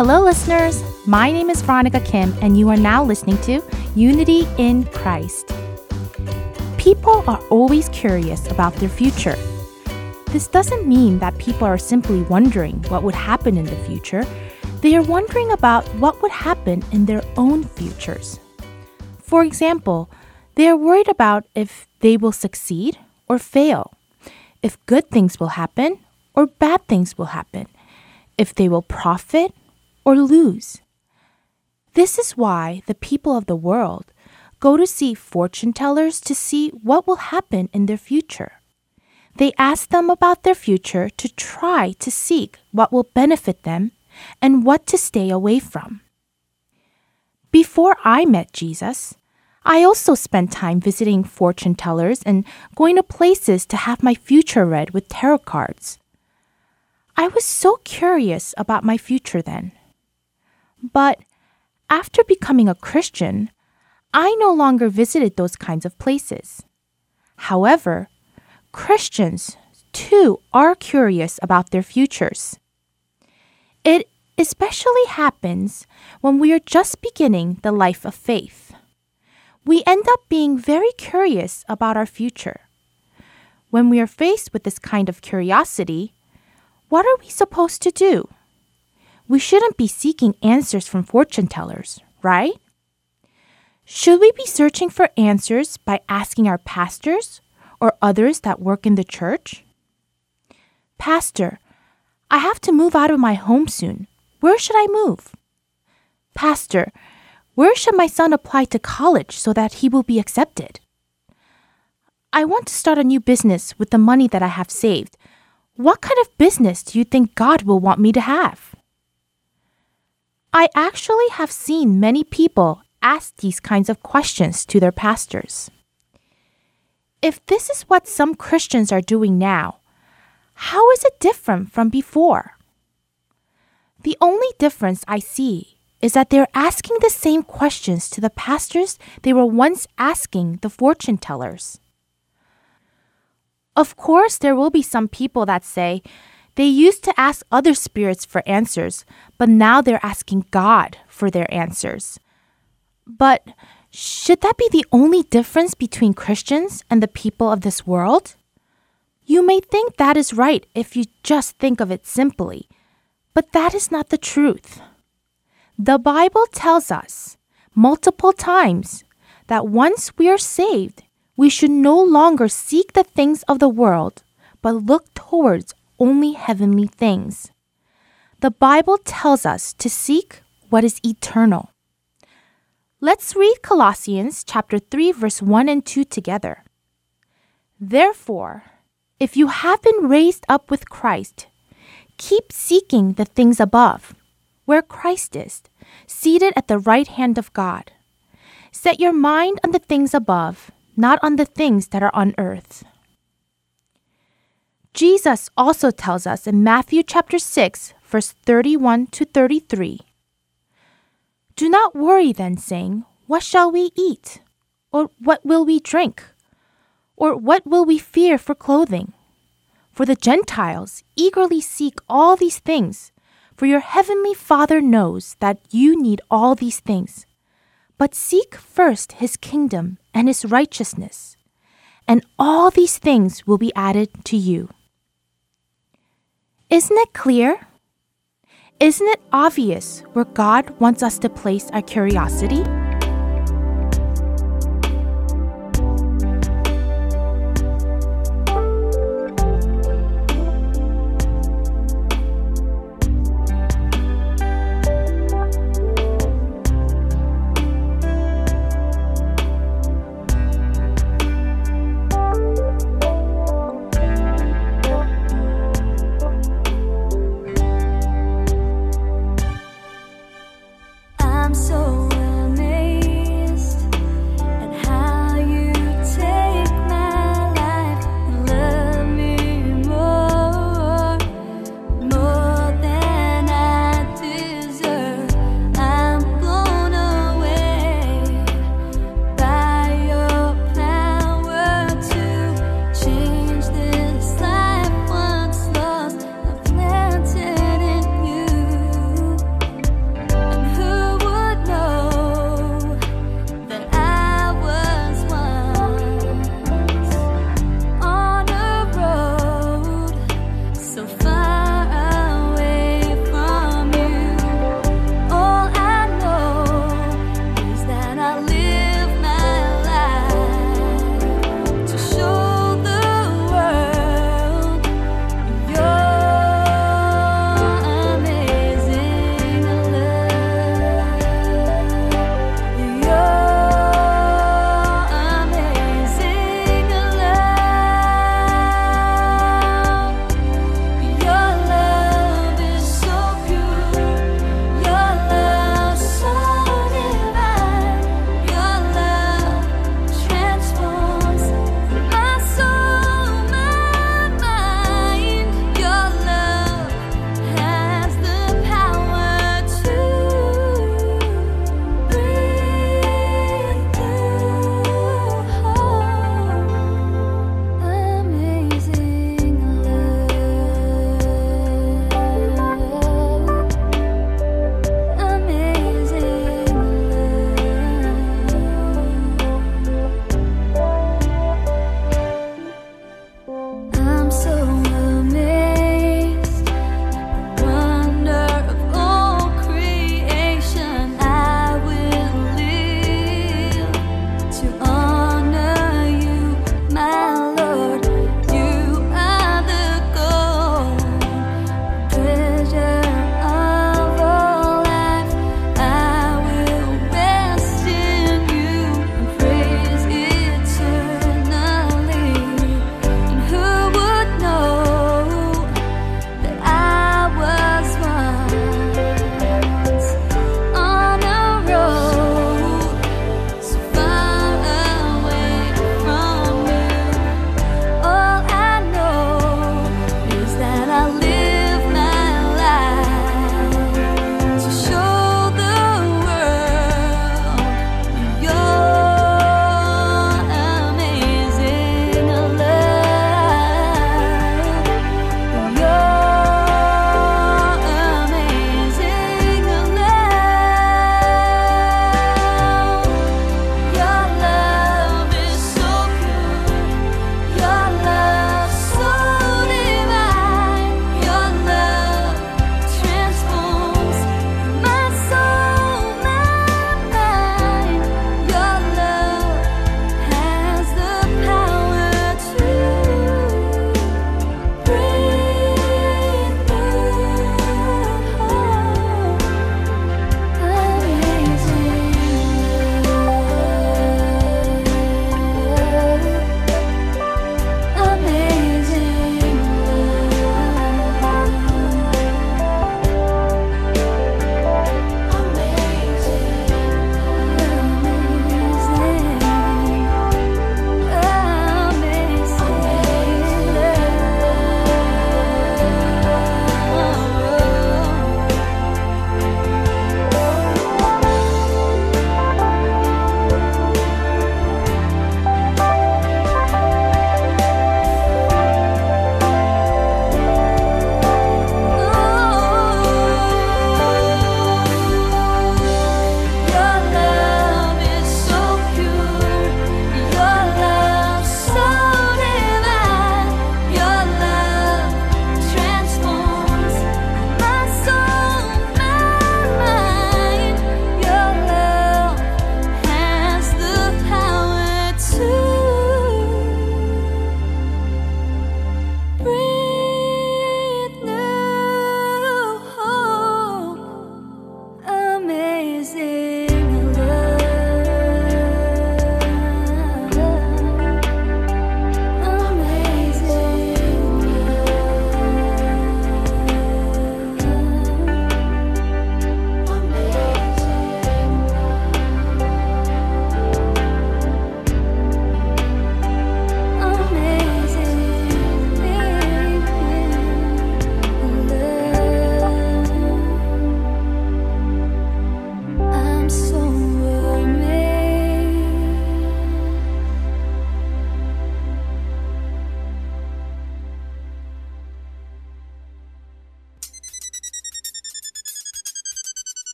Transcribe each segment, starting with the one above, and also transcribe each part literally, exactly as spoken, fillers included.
Hello, listeners. My name is Veronica Kim, and you are now listening to Unity in Christ. People are always curious about their future. This doesn't mean that people are simply wondering what would happen in the future. They are wondering about what would happen in their own futures. For example, they are worried about if they will succeed or fail, if good things will happen or bad things will happen, if they will profit or lose. This is why the people of the world go to see fortune tellers to see what will happen in their future. They ask them about their future to try to seek what will benefit them and what to stay away from. Before I met Jesus, I also spent time visiting fortune tellers and going to places to have my future read with tarot cards. I was so curious about my future then. But after becoming a Christian, I no longer visited those kinds of places. However, Christians, too, are curious about their futures. It especially happens when we are just beginning the life of faith. We end up being very curious about our future. When we are faced with this kind of curiosity, what are we supposed to do? We shouldn't be seeking answers from fortune tellers, right? Should we be searching for answers by asking our pastors or others that work in the church? Pastor, I have to move out of my home soon. Where should I move? Pastor, where should my son apply to college so that he will be accepted? I want to start a new business with the money that I have saved. What kind of business do you think God will want me to have? I actually have seen many people ask these kinds of questions to their pastors. If this is what some Christians are doing now, how is it different from before? The only difference I see is that they're asking the same questions to the pastors they were once asking the fortune tellers. Of course, there will be some people that say they used to ask other spirits for answers, but now they're asking God for their answers. But should that be the only difference between Christians and the people of this world? You may think that is right if you just think of it simply, but that is not the truth. The Bible tells us multiple times that once we are saved, we should no longer seek the things of the world, but look towards only heavenly things. The Bible tells us to seek what is eternal. Let's read Colossians chapter three, verse one and two together. Therefore, if you have been raised up with Christ, keep seeking the things above, where Christ is, seated at the right hand of God. Set your mind on the things above, not on the things that are on earth. Jesus also tells us in Matthew chapter six, verse thirty-one to thirty-three, do not worry then, saying, what shall we eat? Or what will we drink? Or what will we fear for clothing? For the Gentiles eagerly seek all these things, for your heavenly Father knows that you need all these things. But seek first his kingdom and his righteousness, and all these things will be added to you. Isn't it clear? Isn't it obvious where God wants us to place our curiosity? I'm so well made.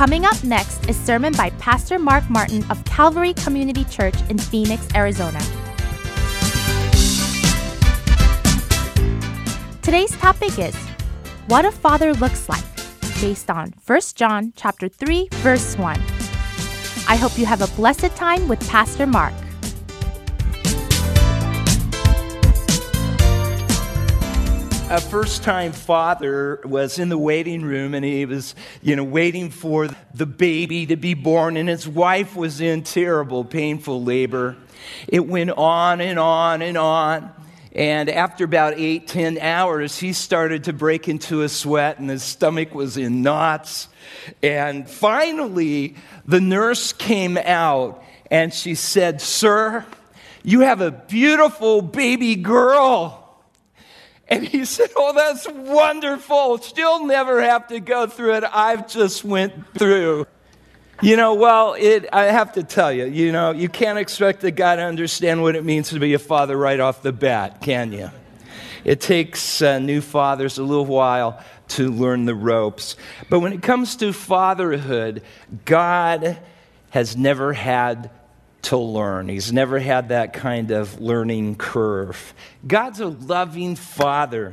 Coming up next is sermon by Pastor Mark Martin of Calvary Community Church in Phoenix, Arizona. Today's topic is What a Father Looks Like, based on First John chapter three, verse one. I hope you have a blessed time with Pastor Mark. A first-time father was in the waiting room, and he was, you know, waiting for the baby to be born, and his wife was in terrible, painful labor. It went on and on and on, and after about eight, ten hours, he started to break into a sweat, and his stomach was in knots. And finally, the nurse came out, and she said, "Sir, you have a beautiful baby girl." And he said, "Oh, that's wonderful. She'll never have to go through it. I've just went through." You know, well, it, I have to tell you, you know, you can't expect a guy to understand what it means to be a father right off the bat, can you? It takes uh, new fathers a little while to learn the ropes. But when it comes to fatherhood, God has never had to learn. He's never had that kind of learning curve. God's a loving father.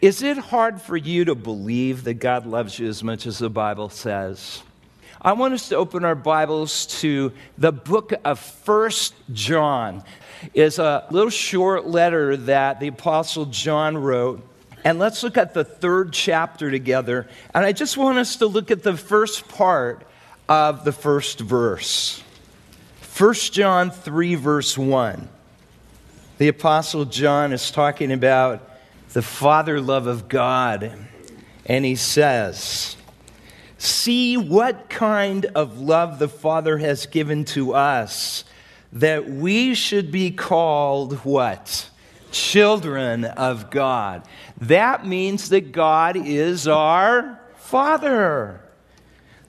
Is it hard for you to believe that God loves you as much as the Bible says? I want us to open our Bibles to the book of First John. It's a little short letter that the Apostle John wrote. And let's look at the third chapter together. And I just want us to look at the first part of the first verse. First John three, verse one. The Apostle John is talking about the father love of God. And he says, "See what kind of love the Father has given to us, that we should be called what? Children of God." That means that God is our Father.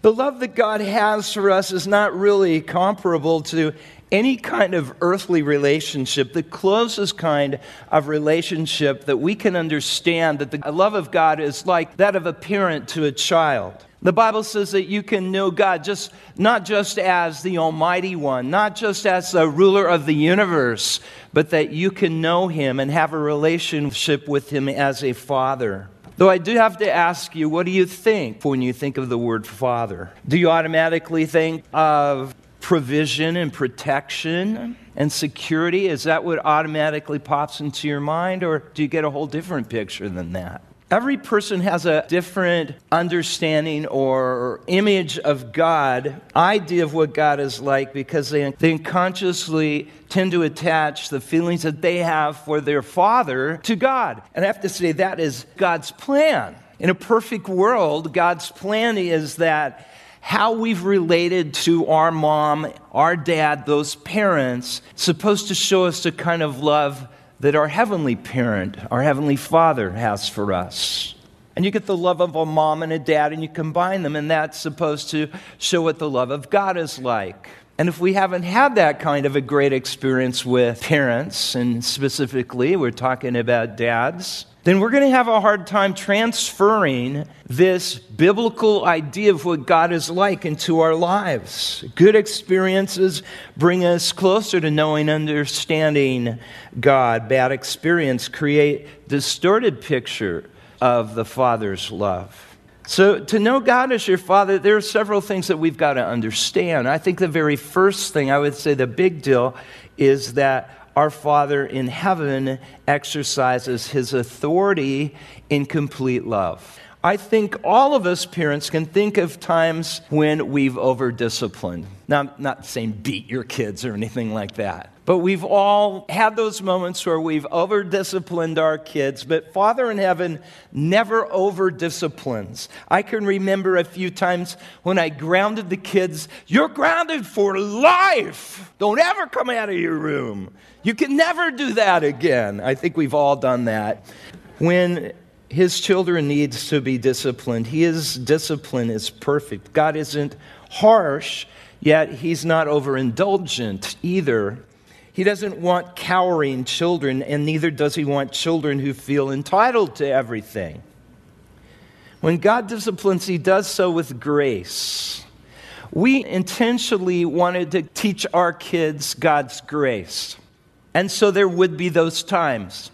The love that God has for us is not really comparable to any kind of earthly relationship. The closest kind of relationship that we can understand that the love of God is like that of a parent to a child. The Bible says that you can know God just not just as the Almighty One, not just as the ruler of the universe, but that you can know Him and have a relationship with Him as a father. Though I do have to ask you, what do you think when you think of the word father? Do you automatically think of provision and protection and security? Is that what automatically pops into your mind, or do you get a whole different picture than that? Every person has a different understanding or image of God, idea of what God is like, because they, they unconsciously tend to attach the feelings that they have for their father to God. And I have to say that is God's plan. In a perfect world, God's plan is that how we've related to our mom, our dad, those parents, supposed to show us the kind of love that our heavenly parent, our heavenly father has for us. And you get the love of a mom and a dad and you combine them, and that's supposed to show what the love of God is like. And if we haven't had that kind of a great experience with parents, and specifically we're talking about dads, then we're going to have a hard time transferring this biblical idea of what God is like into our lives. Good experiences bring us closer to knowing and understanding God. Bad experiences create a distorted picture of the Father's love. So to know God as your Father, there are several things that we've got to understand. I think the very first thing, I would say the big deal, is that our Father in heaven exercises His authority in complete love. I think all of us parents can think of times when we've over-disciplined. Now, I'm not saying beat your kids or anything like that, but we've all had those moments where we've over-disciplined our kids, but Father in heaven never over-disciplines. I can remember a few times when I grounded the kids, "You're grounded for life. Don't ever come out of your room. You can never do that again." I think we've all done that. When His children needs to be disciplined, His discipline is perfect. God isn't harsh, yet He's not overindulgent either. He doesn't want cowering children, and neither does He want children who feel entitled to everything. When God disciplines, He does so with grace. we intentionally wanted to teach our kids God's grace. And so there would be those times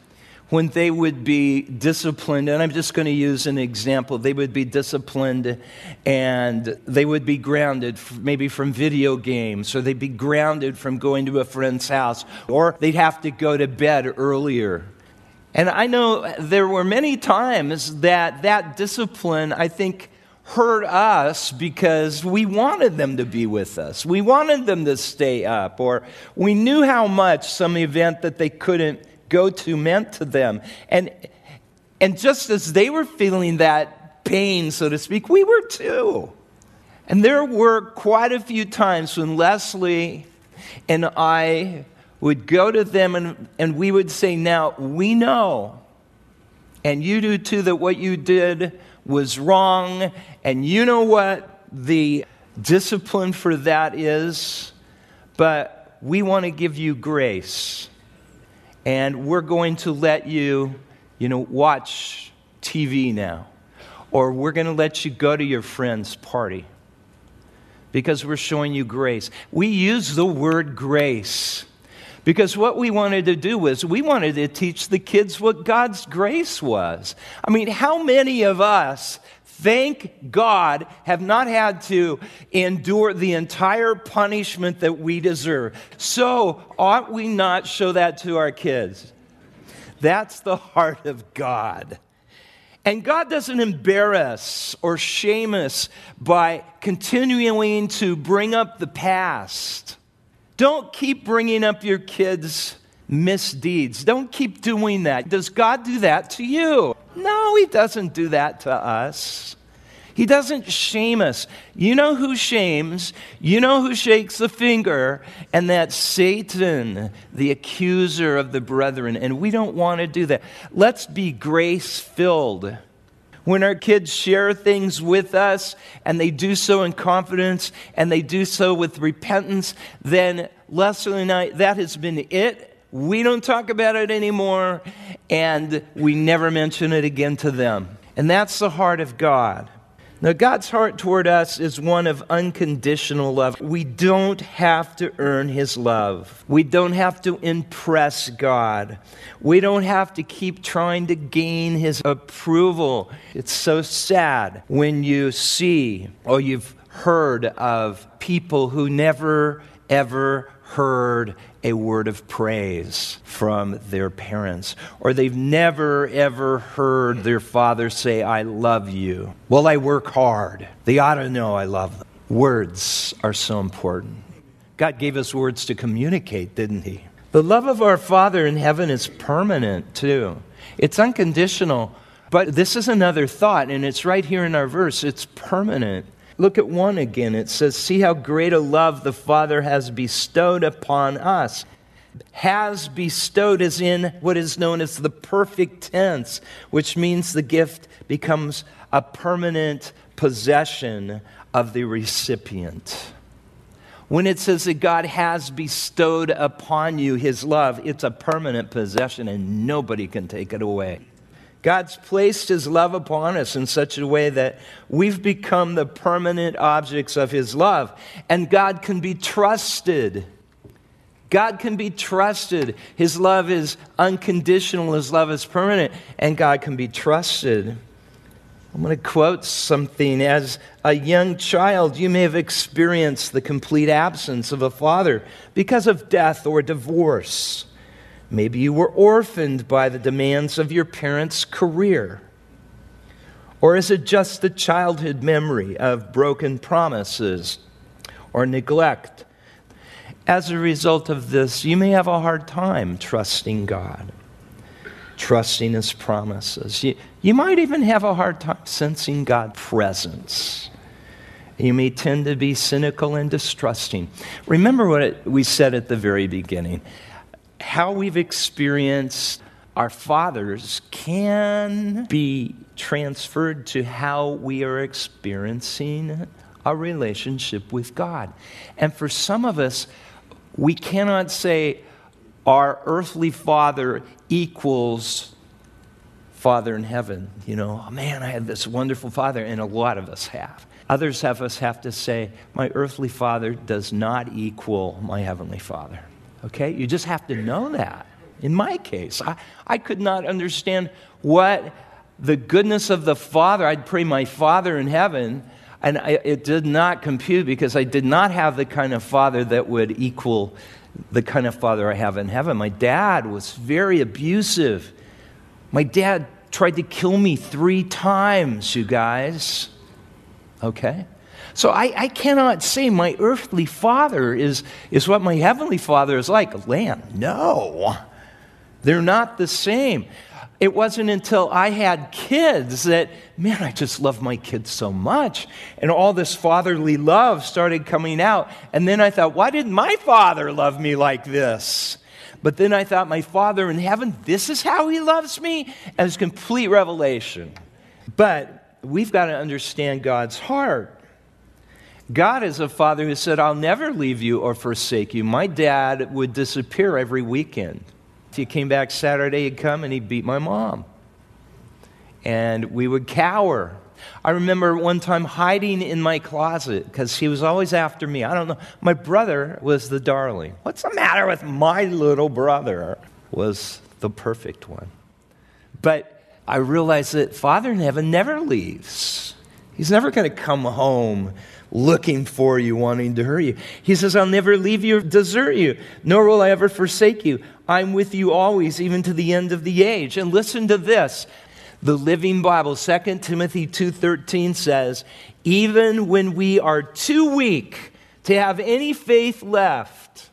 when they would be disciplined, and I'm just going to use an example. They would be disciplined, and they would be grounded maybe from video games, or they'd be grounded from going to a friend's house, or they'd have to go to bed earlier. And I know there were many times that that discipline, I think, hurt us because we wanted them to be with us. We wanted them to stay up, or we knew how much some event that they couldn't go to meant to them. And and just as they were feeling that pain, so to speak, we were too. And there were quite a few times when Leslie and I would go to them and, and we would say, now, we know, and you do too, that what you did was wrong, and you know what the discipline for that is, but we want to give you grace. And we're going to let you, you know, watch T V now. Or we're going to let you go to your friend's party. Because we're showing you grace. We use the word grace. Because what we wanted to do was, we wanted to teach the kids what God's grace was. I mean, how many of us, thank God, have not had to endure the entire punishment that we deserve? So ought we not show that to our kids? That's the heart of God. And God doesn't embarrass or shame us by continuing to bring up the past. Don't keep bringing up your kids' misdeeds. Don't keep doing that. Does God do that to you? No, he doesn't do that to us. He doesn't shame us. You know who shames, you know who shakes the finger, and that's Satan, the accuser of the brethren, and we don't want to do that. Let's be grace-filled. When our kids share things with us, and they do so in confidence, and they do so with repentance, then Leslie and I, that has been it. We don't talk about it anymore, and we never mention it again to them. And that's the heart of God. Now, God's heart toward us is one of unconditional love. We don't have to earn his love. We don't have to impress God. We don't have to keep trying to gain his approval. It's so sad when you see or you've heard of people who never, ever heard a word of praise from their parents, or they've never, ever heard their father say, I love you. Well, I work hard. They ought to know I love them. Words are so important. God gave us words to communicate, didn't he? The love of our Father in heaven is permanent, too. It's unconditional, but this is another thought, and it's right here in our verse. It's permanent. Look at one again. It says, see how great a love the Father has bestowed upon us. Has bestowed is in what is known as the perfect tense, which means the gift becomes a permanent possession of the recipient. When it says that God has bestowed upon you his love, it's a permanent possession and nobody can take it away. God's placed his love upon us in such a way that we've become the permanent objects of his love. And God can be trusted. God can be trusted. His love is unconditional. His love is permanent. And God can be trusted. I'm going to quote something. As a young child, you may have experienced the complete absence of a father because of death or divorce. Maybe you were orphaned by the demands of your parents' career. Or is it just the childhood memory of broken promises or neglect? As a result of this, you may have a hard time trusting God, trusting his promises. You, you might even have a hard time sensing God's presence. You may tend to be cynical and distrusting. Remember what it, we said at the very beginning. How we've experienced our fathers can be transferred to how we are experiencing a relationship with God. And for some of us, we cannot say our earthly father equals Father in heaven. You know, oh man, I had this wonderful father, and a lot of us have. Others of us have to say, my earthly father does not equal my heavenly father. Okay? You just have to know that. In my case, I, I could not understand what the goodness of the Father. I'd pray my Father in heaven, and I, it did not compute because I did not have the kind of father that would equal the kind of father I have in heaven. My dad was very abusive. My dad tried to kill me three times, you guys. Okay? So I, I cannot say my earthly father is, is what my heavenly father is like. Lamb, no. They're not the same. It wasn't until I had kids that, man, I just love my kids so much. And all this fatherly love started coming out. And then I thought, why didn't my father love me like this? But then I thought, my Father in heaven, this is how he loves me? And it's complete revelation. But we've got to understand God's heart. God is a father who said, I'll never leave you or forsake you. My dad would disappear every weekend. If he came back Saturday, he'd come and he'd beat my mom. And we would cower. I remember one time hiding in my closet because he was always after me. I don't know. My brother was the darling. What's the matter with my little brother? Was the perfect one. But I realized that Father in heaven never leaves. He's never going to come home looking for you, wanting to hurt you. He says, I'll never leave you or desert you, nor will I ever forsake you. I'm with you always, even to the end of the age. And listen to this. The Living Bible, Second Timothy two thirteen says, even when we are too weak to have any faith left,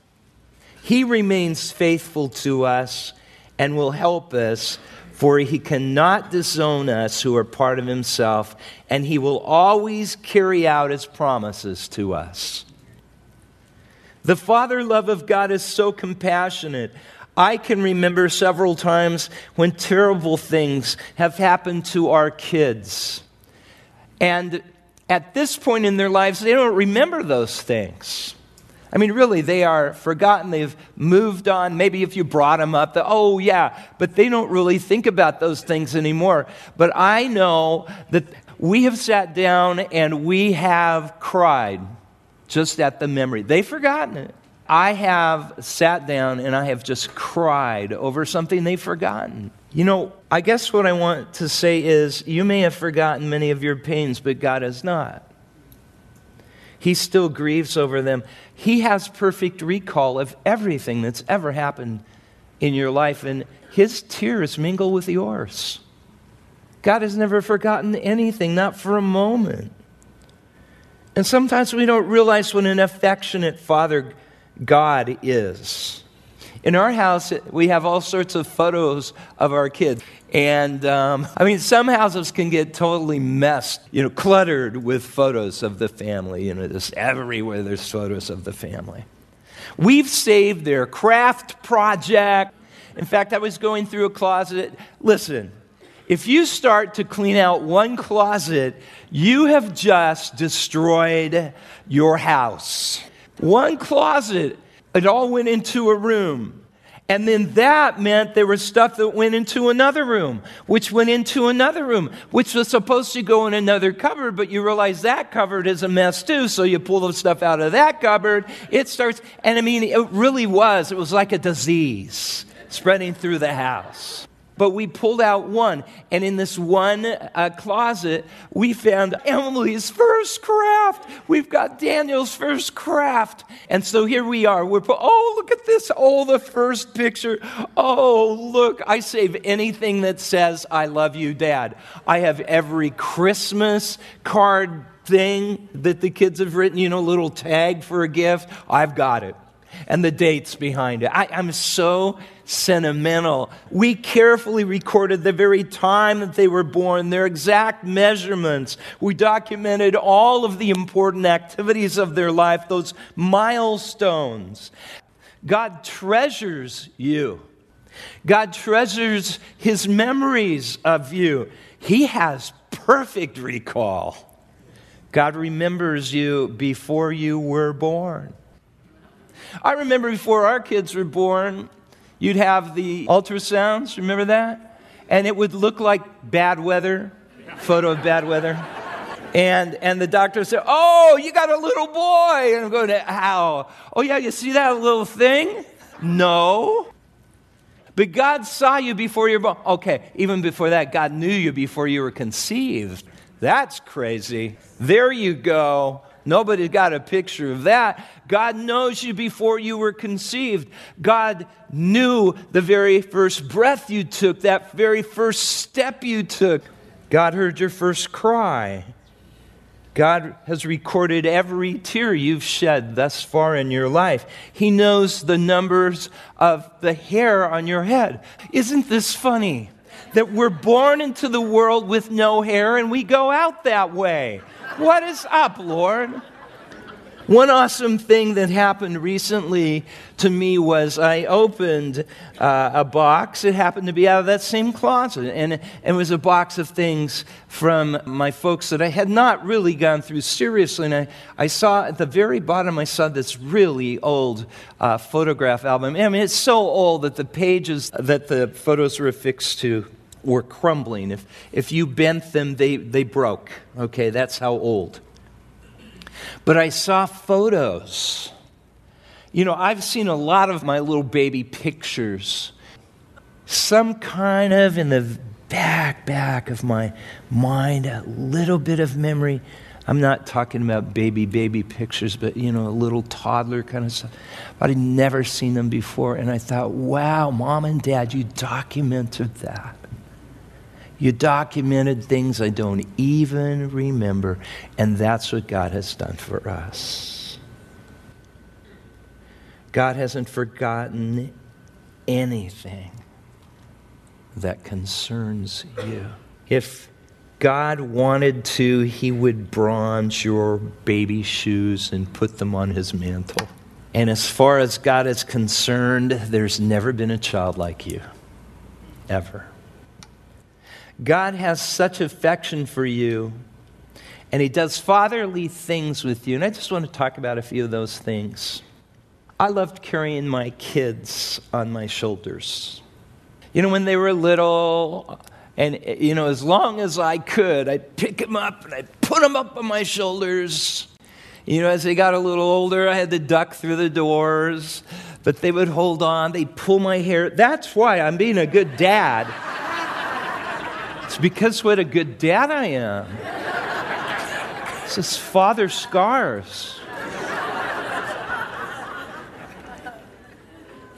he remains faithful to us and will help us, for he cannot disown us who are part of himself, and he will always carry out his promises to us. The father love of God is so compassionate. I can remember several times when terrible things have happened to our kids. And at this point in their lives, they don't remember those things. I mean, really, they are forgotten. They've moved on. Maybe if you brought them up, the, oh, yeah, but they don't really think about those things anymore. But I know that we have sat down and we have cried just at the memory. They've forgotten it. I have sat down and I have just cried over something they've forgotten. You know, I guess what I want to say is you may have forgotten many of your pains, but God has not. He still grieves over them. He has perfect recall of everything that's ever happened in your life, and his tears mingle with yours. God has never forgotten anything, not for a moment. And sometimes we don't realize what an affectionate Father God is. In our house, we have all sorts of photos of our kids. And, um, I mean, some houses can get totally messed, you know, cluttered with photos of the family. You know, just everywhere there's photos of the family. We've saved their craft project. In fact, I was going through a closet. Listen, if you start to clean out one closet, you have just destroyed your house. One closet, it all went into a room. And then that meant there was stuff that went into another room, which went into another room, which was supposed to go in another cupboard, but you realize that cupboard is a mess too, so you pull the stuff out of that cupboard. It starts, and I mean, it really was. It was like a disease spreading through the house. But we pulled out one, and in this one uh, closet, we found Emily's first craft. We've got Daniel's first craft. And so here we are. We're, oh, look at this. Oh, the first picture. Oh, look. I save anything that says, I love you, Dad. I have every Christmas card thing that the kids have written, you know, little tag for a gift. I've got it. And the dates behind it. I, I'm so sentimental. We carefully recorded the very time that they were born, their exact measurements. We documented all of the important activities of their life, those milestones. God treasures you. God treasures his memories of you. He has perfect recall. God remembers you before you were born. I remember before our kids were born, you'd have the ultrasounds, remember that? And it would look like bad weather, photo of bad weather. And and the doctor said, "Oh, you got a little boy." And I'm going, "Ow. Oh, yeah, you see that little thing?" No. But God saw you before you were born. Okay, even before that, God knew you before you were conceived. That's crazy. There you go. Nobody's got a picture of that. God knows you before you were conceived. God knew the very first breath you took, that very first step you took. God heard your first cry. God has recorded every tear you've shed thus far in your life. He knows the numbers of the hair on your head. Isn't this funny? That we're born into the world with no hair and we go out that way. What is up, Lord? One awesome thing that happened recently to me was I opened uh, a box. It happened to be out of that same closet, and, and it was a box of things from my folks that I had not really gone through seriously. And I, I saw at the very bottom, I saw this really old uh, photograph album. I mean, it's so old that the pages that the photos were affixed to were crumbling. If, if you bent them, they, they broke. Okay, that's how old. But I saw photos. You know, I've seen a lot of my little baby pictures. Some kind of in the back, back of my mind, a little bit of memory. I'm not talking about baby, baby pictures, but, you know, a little toddler kind of stuff. But I'd never seen them before. And I thought, wow, Mom and Dad, you documented that. You documented things I don't even remember, and that's what God has done for us. God hasn't forgotten anything that concerns you. If God wanted to, he would bronze your baby shoes and put them on his mantle. And as far as God is concerned, there's never been a child like you, ever. God has such affection for you, and he does fatherly things with you. And I just want to talk about a few of those things. I loved carrying my kids on my shoulders. You know, when they were little, and, you know, as long as I could, I'd pick them up and I'd put them up on my shoulders. You know, as they got a little older, I had to duck through the doors, but they would hold on. They'd pull my hair. That's why I'm being a good dad. It's because what a good dad I am. It's his father scars.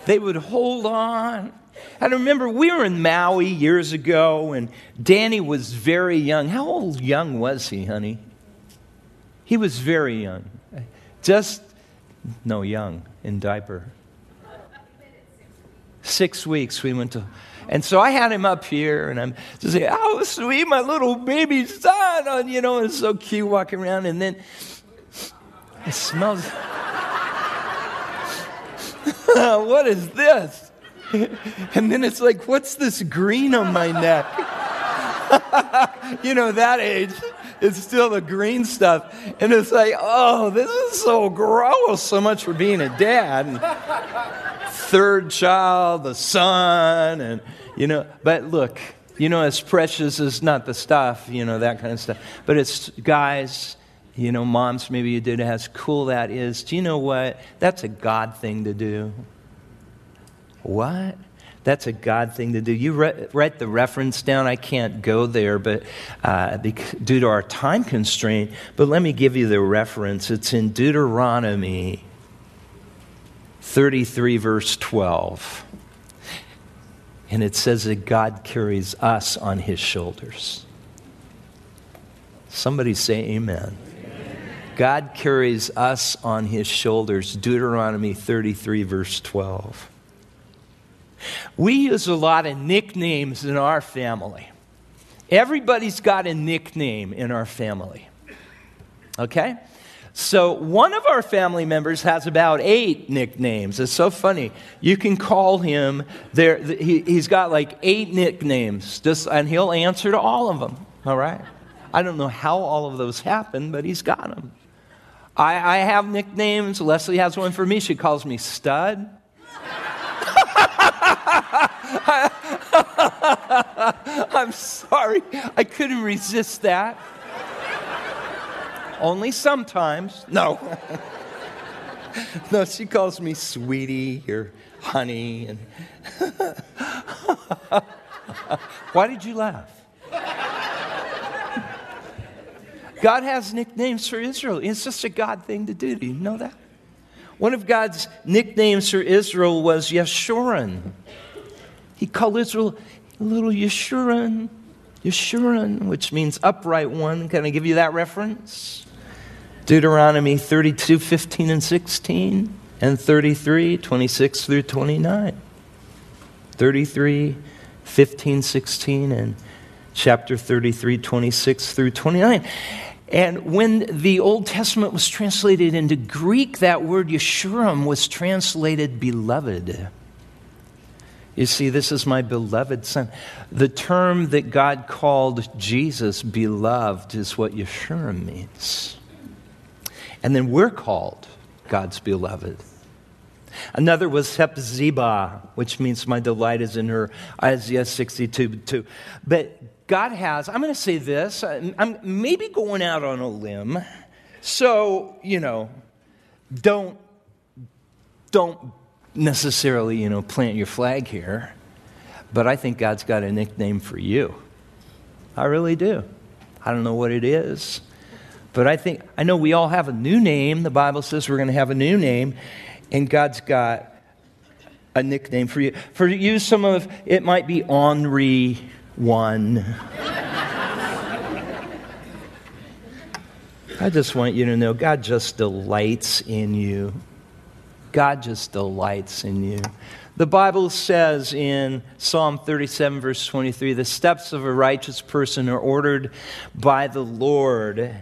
They would hold on. I remember we were in Maui years ago, and Danny was very young. How old young was he, honey? He was very young. Just, no, young, in diaper. Six weeks we went to... And so I had him up here, and I'm just like, "Oh, sweet, my little baby son!" Oh, you know, it's so cute walking around. And then it smells. What is this? And then it's like, "What's this green on my neck?" You know, that age, it's still the green stuff. And it's like, "Oh, this is so gross." So much for being a dad. And, third child, the son, and, you know, but look, you know, as precious as not the stuff, you know, that kind of stuff. But it's, guys, you know, moms, maybe you did, as cool that is. Do you know what? That's a God thing to do. What? That's a God thing to do. You re- write the reference down. I can't go there, but uh, because, due to our time constraint, but let me give you the reference. It's in Deuteronomy thirty-three, verse twelve. And it says that God carries us on his shoulders. Somebody say amen. Amen. God carries us on his shoulders. Deuteronomy thirty-three, verse twelve. We use a lot of nicknames in our family. Everybody's got a nickname in our family. Okay? So one of our family members has about eight nicknames. It's so funny. You can call him. There, he, he's got like eight nicknames, just, and he'll answer to all of them, all right? I don't know how all of those happen, but he's got them. I, I have nicknames. Leslie has one for me. She calls me Stud. I'm sorry. I couldn't resist that. Only sometimes. No. No, she calls me sweetie or honey. And why did you laugh? God has nicknames for Israel. It's just a God thing to do. Do you know that? One of God's nicknames for Israel was Yeshurun. He called Israel little Yeshurun, Yeshurun, which means upright one. Can I give you that reference? Deuteronomy thirty-two, fifteen and sixteen, and thirty-three, twenty-six through twenty-nine. thirty-three, fifteen, sixteen, and chapter thirty-three, twenty-six through twenty-nine. And when the Old Testament was translated into Greek, that word Yeshurun was translated beloved. You see, this is my beloved son. The term that God called Jesus beloved is what Yeshurun means. And then we're called God's beloved. Another was Hepzibah, which means my delight is in her, Isaiah sixty-two two. But God has, I'm going to say this, I'm maybe going out on a limb, so, you know, don't, don't necessarily, you know, plant your flag here, but I think God's got a nickname for you. I really do. I don't know what it is, but I think, I know we all have a new name. The Bible says we're going to have a new name, and God's got a nickname for you. For you, some of it might be Henri One. I just want you to know God just delights in you. God just delights in you. The Bible says in Psalm thirty-seven, verse twenty-three, the steps of a righteous person are ordered by the Lord,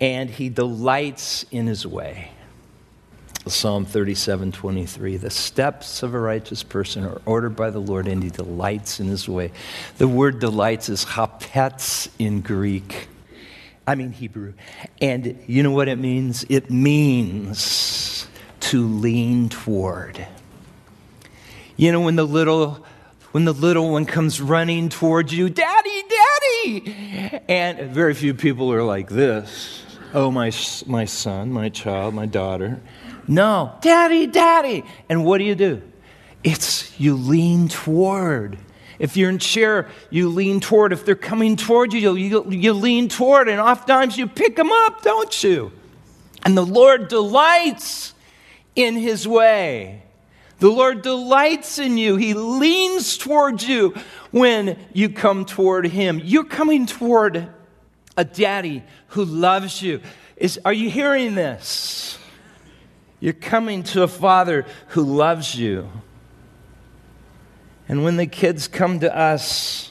and he delights in his way. Psalm thirty-seven, twenty-three, the steps of a righteous person are ordered by the Lord, and he delights in his way. The word delights is hapetz in Greek. I mean Hebrew. And you know what it means? It means to lean toward. You know, when the little when the little one comes running toward you, Daddy, Daddy! And very few people are like this. Oh, my my son, my child, my daughter. No, Daddy, Daddy! And what do you do? It's you lean toward. If you're in a chair, you lean toward. If they're coming toward you, you, you lean toward. And oftentimes you pick them up, don't you? And the Lord delights in his way. The Lord delights in you. He leans towards you when you come toward him. You're coming toward a daddy who loves you. Is, are you hearing this? You're coming to a father who loves you. And when the kids come to us,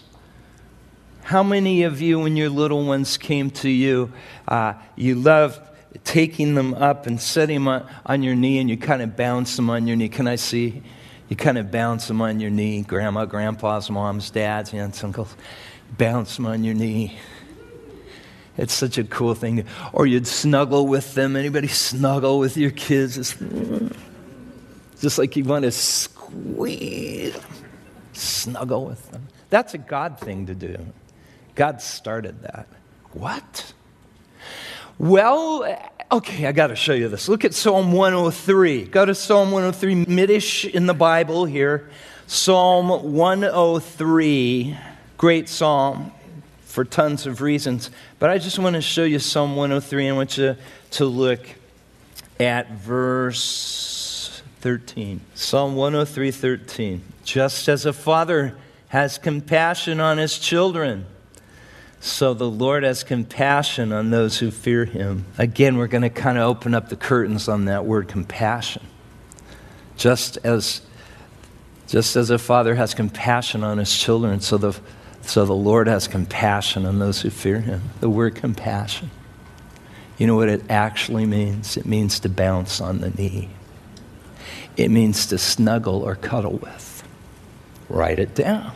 how many of you, when your little ones came to you, uh, you loved taking them up and setting them on, on your knee, and you kind of bounce them on your knee. Can I see? You kind of bounce them on your knee. Grandma, grandpas, moms, dads, aunts, uncles. Bounce them on your knee. It's such a cool thing. Or you'd snuggle with them. Anybody snuggle with your kids? It's just like you want to squeeze. Snuggle with them. That's a God thing to do. God started that. What? Well, okay, I got to show you this. Look at Psalm one oh three. Go to Psalm one oh three, mid-ish in the Bible here. Psalm one oh three, great psalm for tons of reasons. But I just want to show you Psalm one oh three. I want you to look at verse thirteen. Psalm one oh three, thirteen. Just as a father has compassion on his children, so the Lord has compassion on those who fear him. Again, we're going to kind of open up the curtains on that word compassion. Just as just as a father has compassion on his children, so the so the Lord has compassion on those who fear him. The word compassion. You know what it actually means? It means to bounce on the knee. It means to snuggle or cuddle with. Write it down.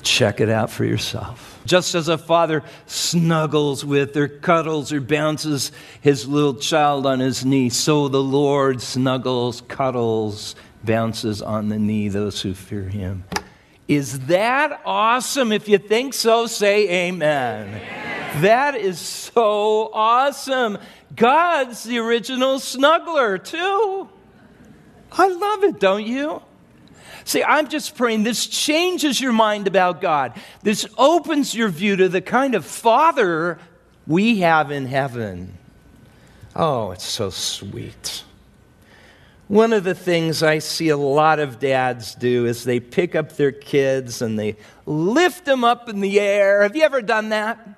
Check it out for yourself. Just as a father snuggles with or cuddles or bounces his little child on his knee, so the Lord snuggles, cuddles, bounces on the knee those who fear him. Is that awesome? If you think so, say amen. Amen. That is so awesome. God's the original snuggler, too. I love it, don't you? See, I'm just praying this changes your mind about God. This opens your view to the kind of Father we have in heaven. Oh, it's so sweet. One of the things I see a lot of dads do is they pick up their kids and they lift them up in the air. Have you ever done that?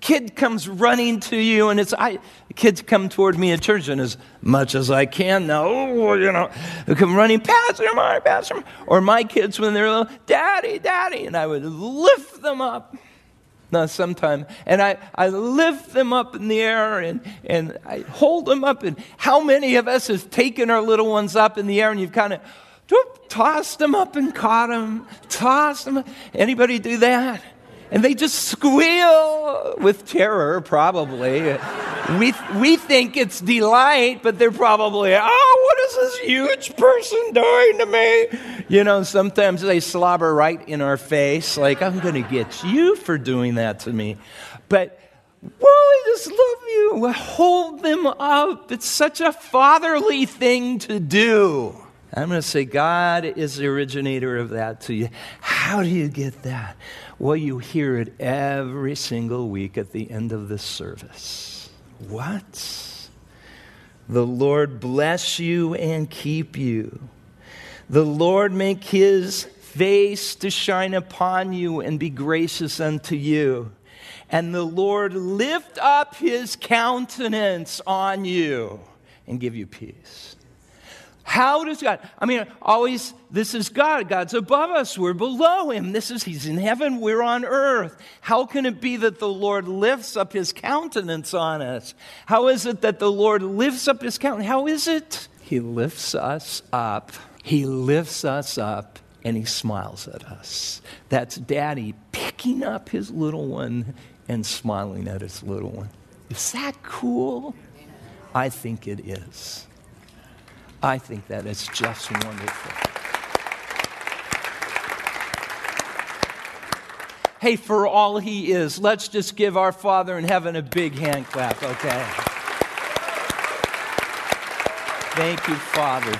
Kid comes running to you, and it's I. Kids come toward me at church, and as much as I can now, oh, you know, they come running, Pastor Mark, Pastor Mark, or my kids when they're little, Daddy, Daddy, and I would lift them up. Now, sometime, and I, I lift them up in the air, and and I hold them up. And how many of us have taken our little ones up in the air, and you've kind of whoop, tossed them up and caught them, tossed them up. Anybody do that? And they just squeal with terror, probably. we, we think it's delight, but they're probably, oh, what is this huge person doing to me? You know, sometimes they slobber right in our face, like, I'm going to get you for doing that to me. But, whoa, I just love you. Hold them up. It's such a fatherly thing to do. I'm going to say God is the originator of that to you. How do you get that? Well, you hear it every single week at the end of the service. What? The Lord bless you and keep you. The Lord make his face to shine upon you and be gracious unto you. And the Lord lift up his countenance on you and give you peace. How does God, I mean, always, this is God. God's above us. We're below him. This is, he's in heaven. We're on earth. How can it be that the Lord lifts up his countenance on us? How is it that the Lord lifts up his countenance? How is it? He lifts us up. He lifts us up, and he smiles at us. That's Daddy picking up his little one and smiling at his little one. Is that cool? I think it is. I think that is just wonderful. Hey, for all he is, let's just give our Father in heaven a big hand clap, okay? Thank you, Father.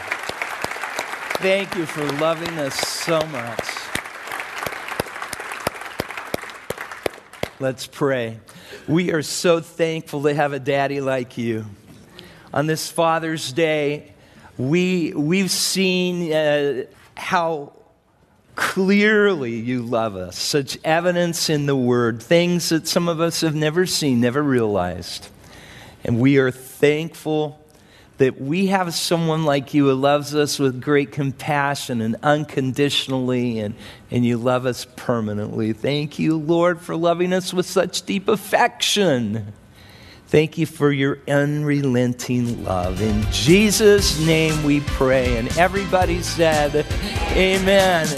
Thank you for loving us so much. Let's pray. We are so thankful to have a daddy like you. On this Father's Day, We, we've seen uh, how clearly you love us, such evidence in the Word, things that some of us have never seen, never realized. And we are thankful that we have someone like you who loves us with great compassion and unconditionally, and, and you love us permanently. Thank you, Lord, for loving us with such deep affection. Thank you for your unrelenting love. In Jesus' name we pray. And everybody said, amen.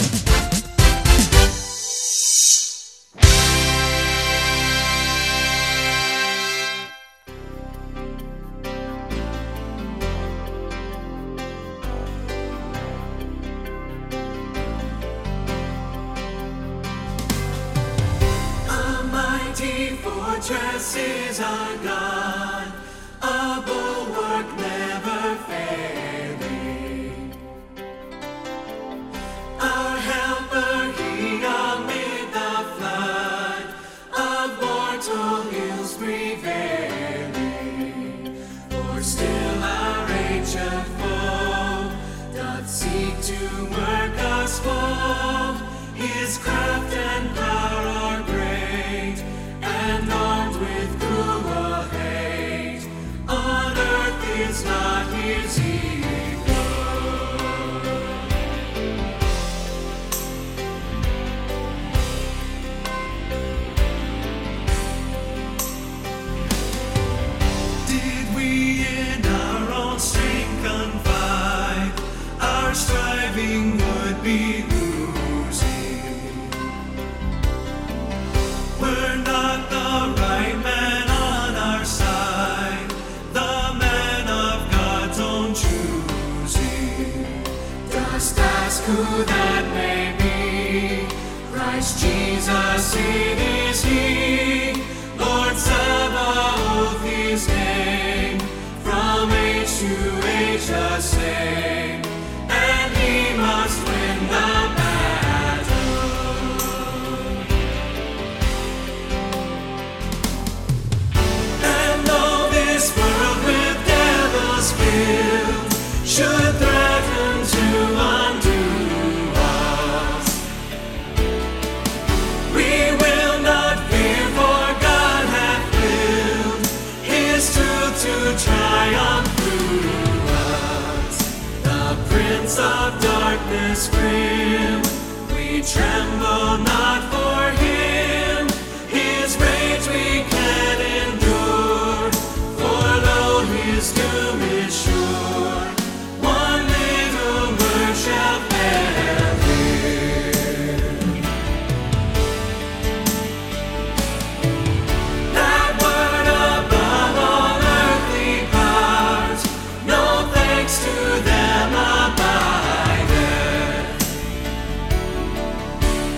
Jesus, it is he, Lord, Hepzibah, his name, from age to age the same, and he must win the battle. And though this world with devils filled should threaten to undo us, we will not fear, for God hath willed his truth to triumph through us. The prince of darkness grim, we tremble not for him. His rage we can endure, for lo, his doom is sure. One little word shall fail. That word above all earthly powers, no thanks to them abideth.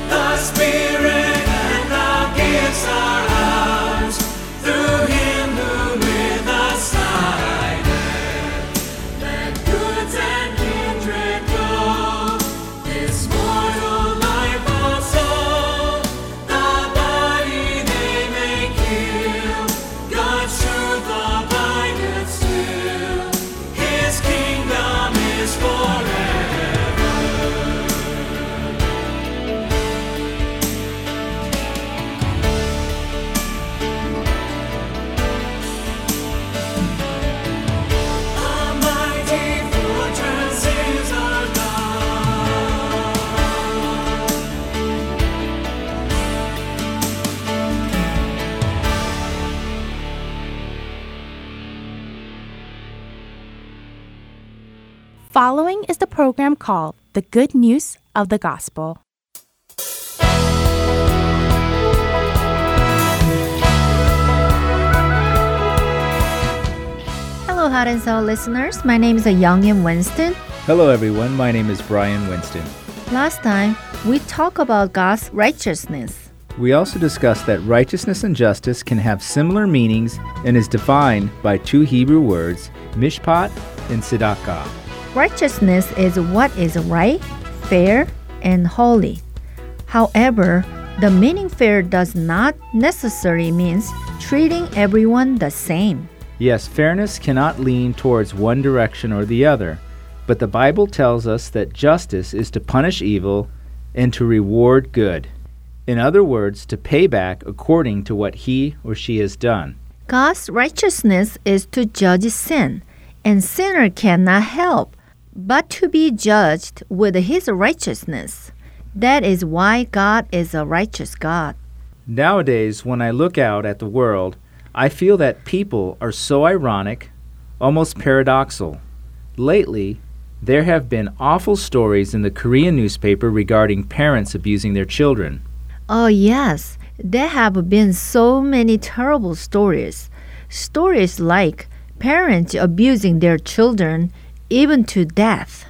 The Spirit and the gifts are ours, through him who with us sideth. Let goods and kindred go, this mortal life also, the body they may kill, God's truth abideth still, his kingdom is forever. A mighty fortress is our God. Following is the program called The Good News of the Gospel. Hello, Heart and Soul listeners. My name is Ayongyan Winston. Hello, everyone. My name is Brian Winston. Last time, we talked about God's righteousness. We also discussed that righteousness and justice can have similar meanings and is defined by two Hebrew words, mishpat and tzedakah. Righteousness is what is right, fair, and holy. However, the meaning fair does not necessarily mean treating everyone the same. Yes, fairness cannot lean towards one direction or the other, but the Bible tells us that justice is to punish evil and to reward good. In other words, to pay back according to what he or she has done. God's righteousness is to judge sin, and sinner cannot help but to be judged with his righteousness. That is why God is a righteous God. Nowadays, when I look out at the world, I feel that people are so ironic, almost paradoxical. Lately, there have been awful stories in the Korean newspaper regarding parents abusing their children. Oh yes, there have been so many terrible stories. Stories like parents abusing their children even to death,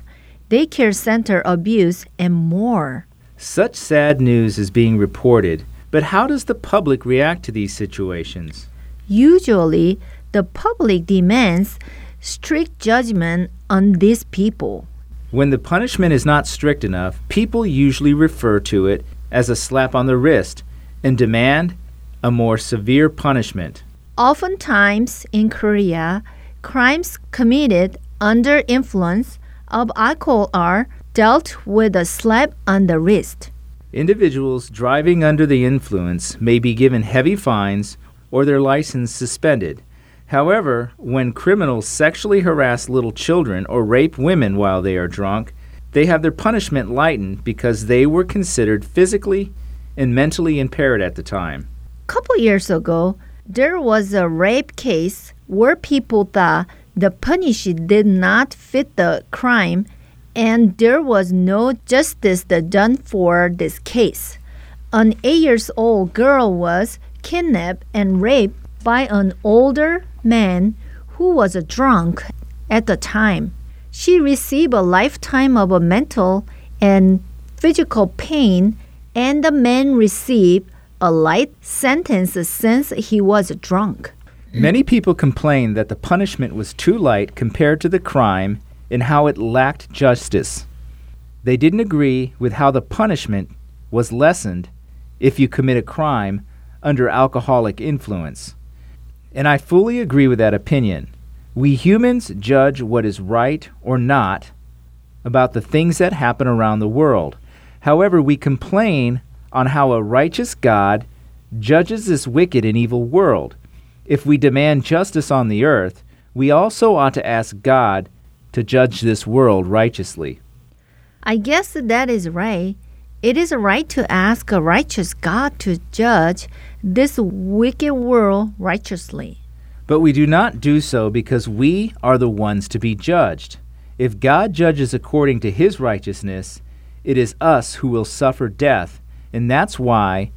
daycare center abuse, and more. Such sad news is being reported, but how does the public react to these situations? Usually, the public demands strict judgment on these people. When the punishment is not strict enough, people usually refer to it as a slap on the wrist and demand a more severe punishment. Oftentimes in Korea, crimes committed under influence of alcohol are dealt with a slap on the wrist. Individuals driving under the influence may be given heavy fines or their license suspended. However, when criminals sexually harass little children or rape women while they are drunk, they have their punishment lightened because they were considered physically and mentally impaired at the time. A couple years ago, there was a rape case where people thought the punishment did not fit the crime, and there was no justice done for this case. An eight-year-old girl was kidnapped and raped by an older man who was drunk at the time. She received a lifetime of mental and physical pain, and the man received a light sentence since he was drunk. Many people complained that the punishment was too light compared to the crime and how it lacked justice. They didn't agree with how the punishment was lessened if you commit a crime under alcoholic influence. And I fully agree with that opinion. We humans judge what is right or not about the things that happen around the world. However, we complain on how a righteous God judges this wicked and evil world. If we demand justice on the earth, we also ought to ask God to judge this world righteously. I guess that is right. It is right to ask a righteous God to judge this wicked world righteously. But we do not do so because we are the ones to be judged. If God judges according to His righteousness, it is us who will suffer death, and that's why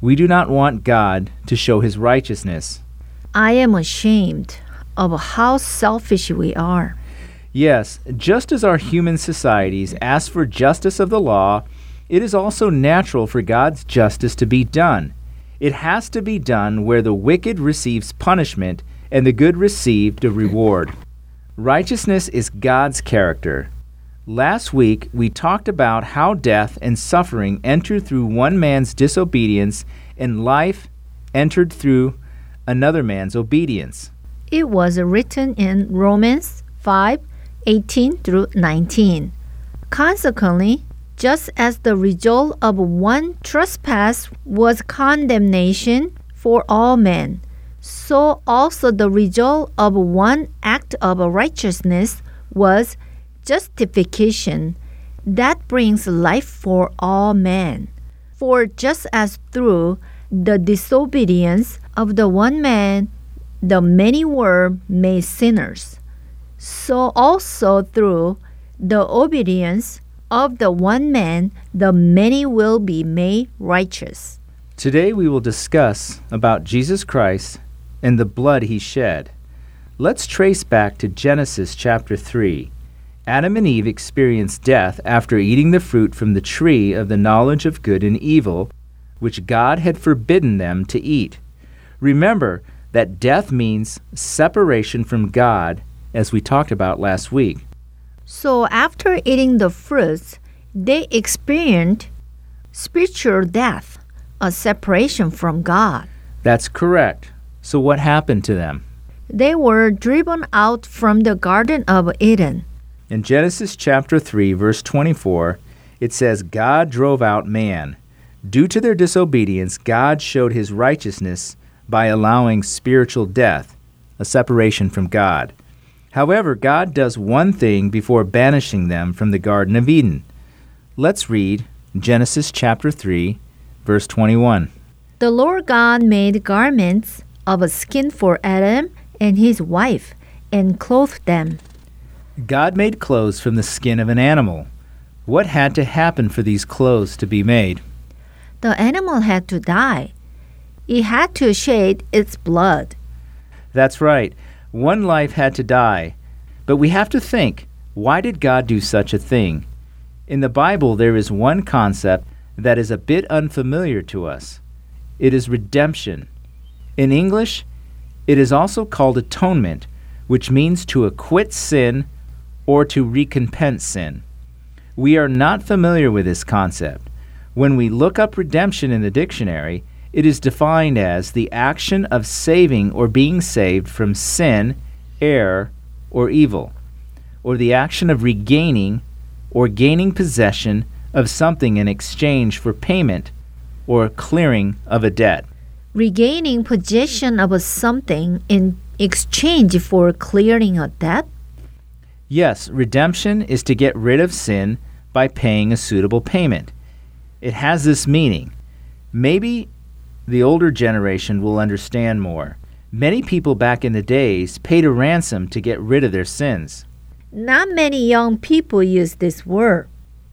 we do not want God to show His righteousness. I am ashamed of how selfish we are. Yes, just as our human societies ask for justice of the law, it is also natural for God's justice to be done. It has to be done where the wicked receives punishment and the good received a reward. Righteousness is God's character. Last week, we talked about how death and suffering entered through one man's disobedience and life entered through another man's obedience. It was written in Romans five. eighteen through nineteen. Consequently, just as the result of one trespass was condemnation for all men, so also the result of one act of righteousness was justification that brings life for all men. For just as through the disobedience of the one man, the many were made sinners, so also through the obedience of the one man, the many will be made righteous. Today we will discuss about Jesus Christ and the blood He shed. Let's trace back to Genesis chapter three. Adam and Eve experienced death after eating the fruit from the tree of the knowledge of good and evil, which God had forbidden them to eat. Remember that death means separation from God, as we talked about last week. So after eating the fruits, they experienced spiritual death, a separation from God. That's correct. So what happened to them? They were driven out from the Garden of Eden. In Genesis chapter three, verse twenty-four, it says, God drove out man. Due to their disobedience, God showed His righteousness by allowing spiritual death, a separation from God. However, God does one thing before banishing them from the Garden of Eden. Let's read Genesis chapter three, verse twenty-one. The Lord God made garments of a skin for Adam and his wife and clothed them. God made clothes from the skin of an animal. What had to happen for these clothes to be made? The animal had to die. It had to shed its blood. That's right. One life had to die. But we have to think, why did God do such a thing? In the Bible, there is one concept that is a bit unfamiliar to us. It is redemption. In English, it is also called atonement, which means to acquit sin or to recompense sin. We are not familiar with this concept. When we look up redemption in the dictionary, it is defined as the action of saving or being saved from sin, error, or evil, or the action of regaining or gaining possession of something in exchange for payment or clearing of a debt. Regaining possession of something in exchange for clearing a debt? Yes, redemption is to get rid of sin by paying a suitable payment. It has this meaning. Maybe the older generation will understand more. Many people back in the days paid a ransom to get rid of their sins. Not many young people use this word.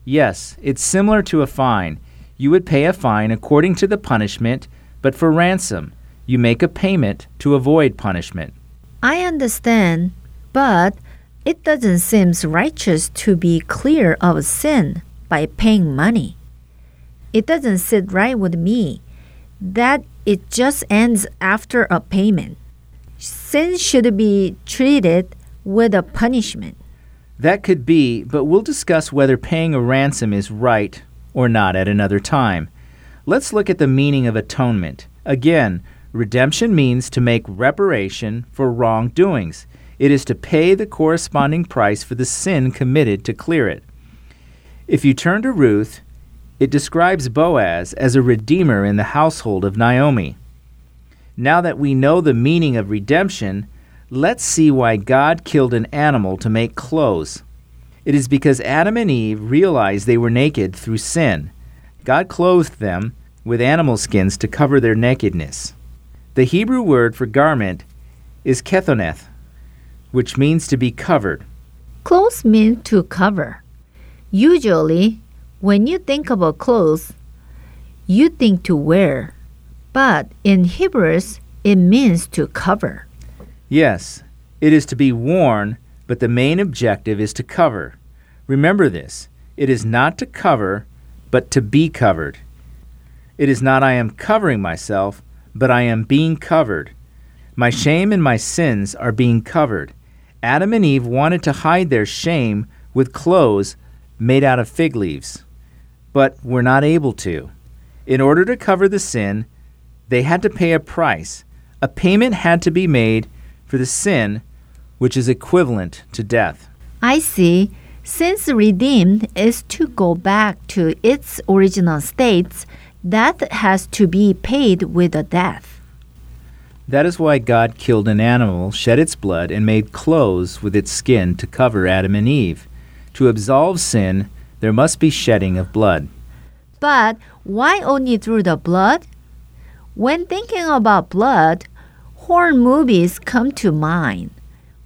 Yes, it's similar to a fine. You would pay a fine according to the punishment, but for ransom, you make a payment to avoid punishment. I understand, but it doesn't seem righteous to be clear of sin by paying money. It doesn't sit right with me. that it just ends after a payment. Sin should be treated with a punishment. That could be, but we'll discuss whether paying a ransom is right or not at another time. Let's look at the meaning of atonement. Again, redemption means to make reparation for wrongdoings. It is to pay the corresponding price for the sin committed to clear it. If you turn to Ruth, it describes Boaz as a redeemer in the household of Naomi. Now that we know the meaning of redemption, let's see why God killed an animal to make clothes. It is because Adam and Eve realized they were naked through sin. God clothed them with animal skins to cover their nakedness. The Hebrew word for garment is kethoneth, which means to be covered. Clothes mean to cover. Usually, when you think about clothes, you think to wear. But in Hebrews, it means to cover. Yes, it is to be worn, but the main objective is to cover. Remember this, it is not to cover, but to be covered. It is not I am covering myself, but I am being covered. My shame and my sins are being covered. Adam and Eve wanted to hide their shame with clothes made out of fig leaves, but were not able to. In order to cover the sin, they had to pay a price. A payment had to be made for the sin, which is equivalent to death. I see. Since redeemed is to go back to its original states, death has to be paid with a death. That is why God killed an animal, shed its blood, and made clothes with its skin to cover Adam and Eve. To absolve sin, there must be shedding of blood. But why only through the blood? When thinking about blood, horror movies come to mind.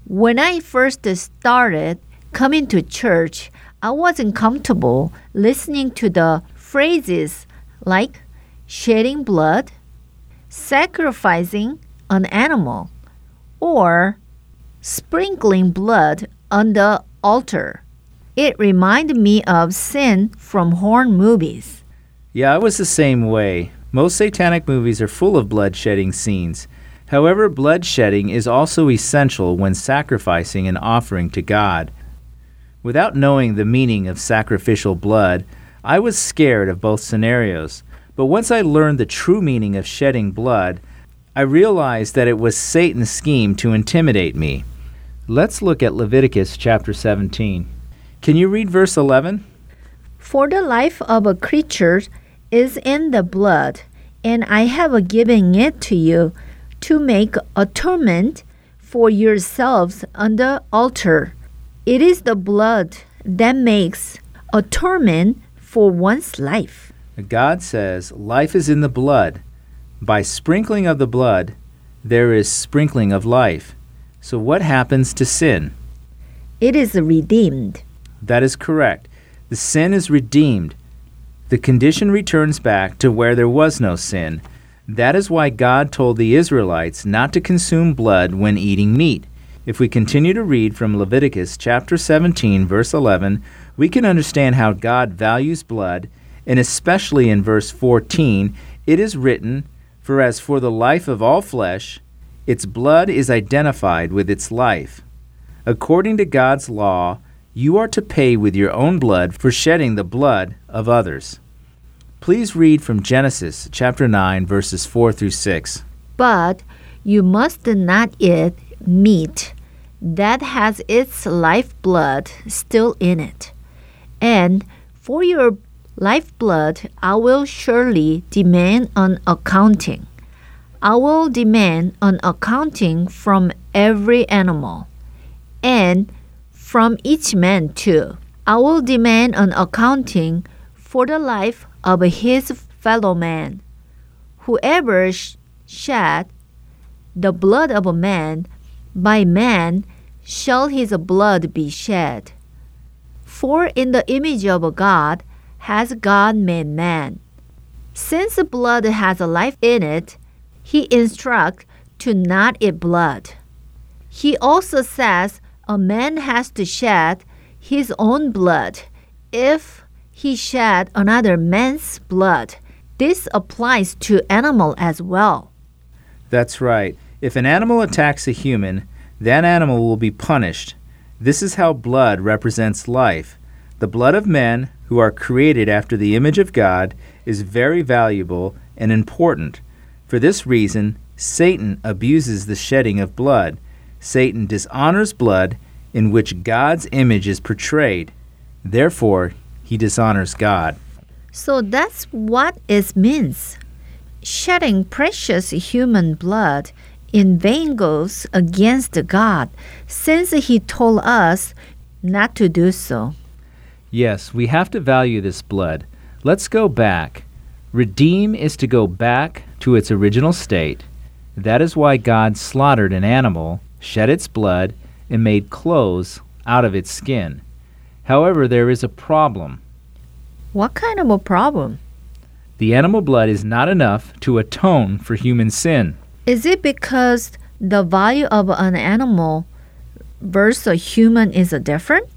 When I first started coming to church, I wasn't comfortable listening to the phrases like shedding blood, sacrificing an animal, or sprinkling blood on the altar. It reminded me of sin from horror movies. Yeah, I was the same way. Most satanic movies are full of bloodshedding scenes. However, bloodshedding is also essential when sacrificing an offering to God. Without knowing the meaning of sacrificial blood, I was scared of both scenarios. But once I learned the true meaning of shedding blood, I realized that it was Satan's scheme to intimidate me. Let's look at Leviticus chapter seventeen. Can you read verse eleven? For the life of a creature is in the blood, and I have given it to you to make atonement for yourselves on the altar. It is the blood that makes atonement for one's life. God says, life is in the blood. By sprinkling of the blood, there is sprinkling of life. So what happens to sin? It is redeemed. That is correct. The sin is redeemed. The condition returns back to where there was no sin. That is why God told the Israelites not to consume blood when eating meat. If we continue to read from Leviticus chapter seventeen, verse eleven, we can understand how God values blood. And especially in verse fourteen, it is written, "For as for the life of all flesh, its blood is identified with its life." According to God's law, you are to pay with your own blood for shedding the blood of others. Please read from Genesis chapter nine, verses four through six. But you must not eat meat that has its life blood still in it, and for your lifeblood, I will surely demand an accounting. I will demand an accounting from every animal, and from each man too. I will demand an accounting for the life of his fellow man. Whoever shed the blood of a man, by man shall his blood be shed. For in the image of God has God made man. Since blood has a life in it, he instructs to not eat blood. He also says a man has to shed his own blood. If he shed another man's blood, This applies to animal as well. That's right. If an animal attacks a human, that animal will be punished. This is how blood represents life. The blood of men, who are created after the image of God, is very valuable and important. For this reason, Satan abuses the shedding of blood. Satan dishonors blood in which God's image is portrayed. Therefore, he dishonors God. So that's what it means. Shedding precious human blood in vain goes against God, since he told us not to do so. Yes, we have to value this blood. Let's go back. Redeem is to go back to its original state. That is why God slaughtered an animal, shed its blood, and made clothes out of its skin. However, there is a problem. What kind of a problem? The animal blood is not enough to atone for human sin. Is it because the value of an animal versus a human is different?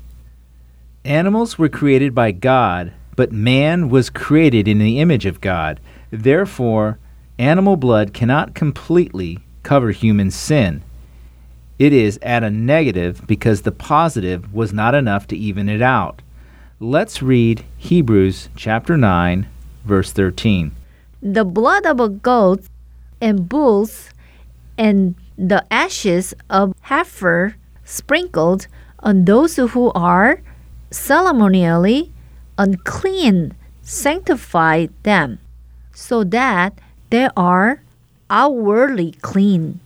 Animals were created by God, but man was created in the image of God. Therefore, animal blood cannot completely cover human sin. It is at a negative because the positive was not enough to even it out. Let's read Hebrews chapter nine, verse thirteen. The blood of a goat and bulls and the ashes of heifer sprinkled on those who are ceremonially unclean sanctify them, so that they are outwardly clean.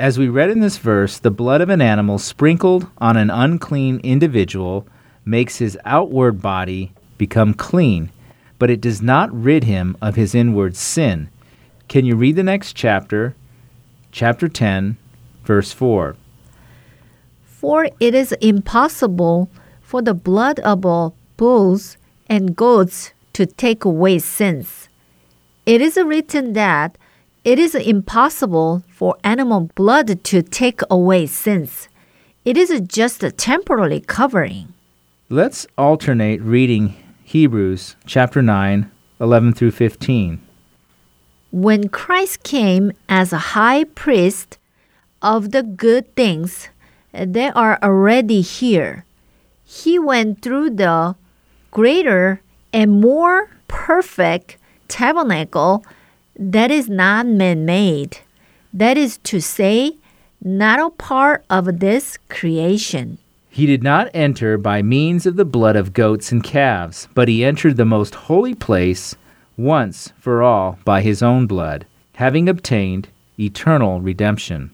As we read in this verse, the blood of an animal sprinkled on an unclean individual makes his outward body become clean, but it does not rid him of his inward sin. Can you read the next chapter, chapter ten, verse four? For it is impossible for the blood of all bulls and goats to take away sins. It is written that it is impossible for animal blood to take away sins. It is just a temporary covering. Let's alternate reading Hebrews chapter nine, eleven through fifteen. When Christ came as a high priest of the good things that are already here, he went through the greater and more perfect tabernacle that is not man-made, that is to say, not a part of this creation. He did not enter by means of the blood of goats and calves, but he entered the most holy place once for all by his own blood, having obtained eternal redemption.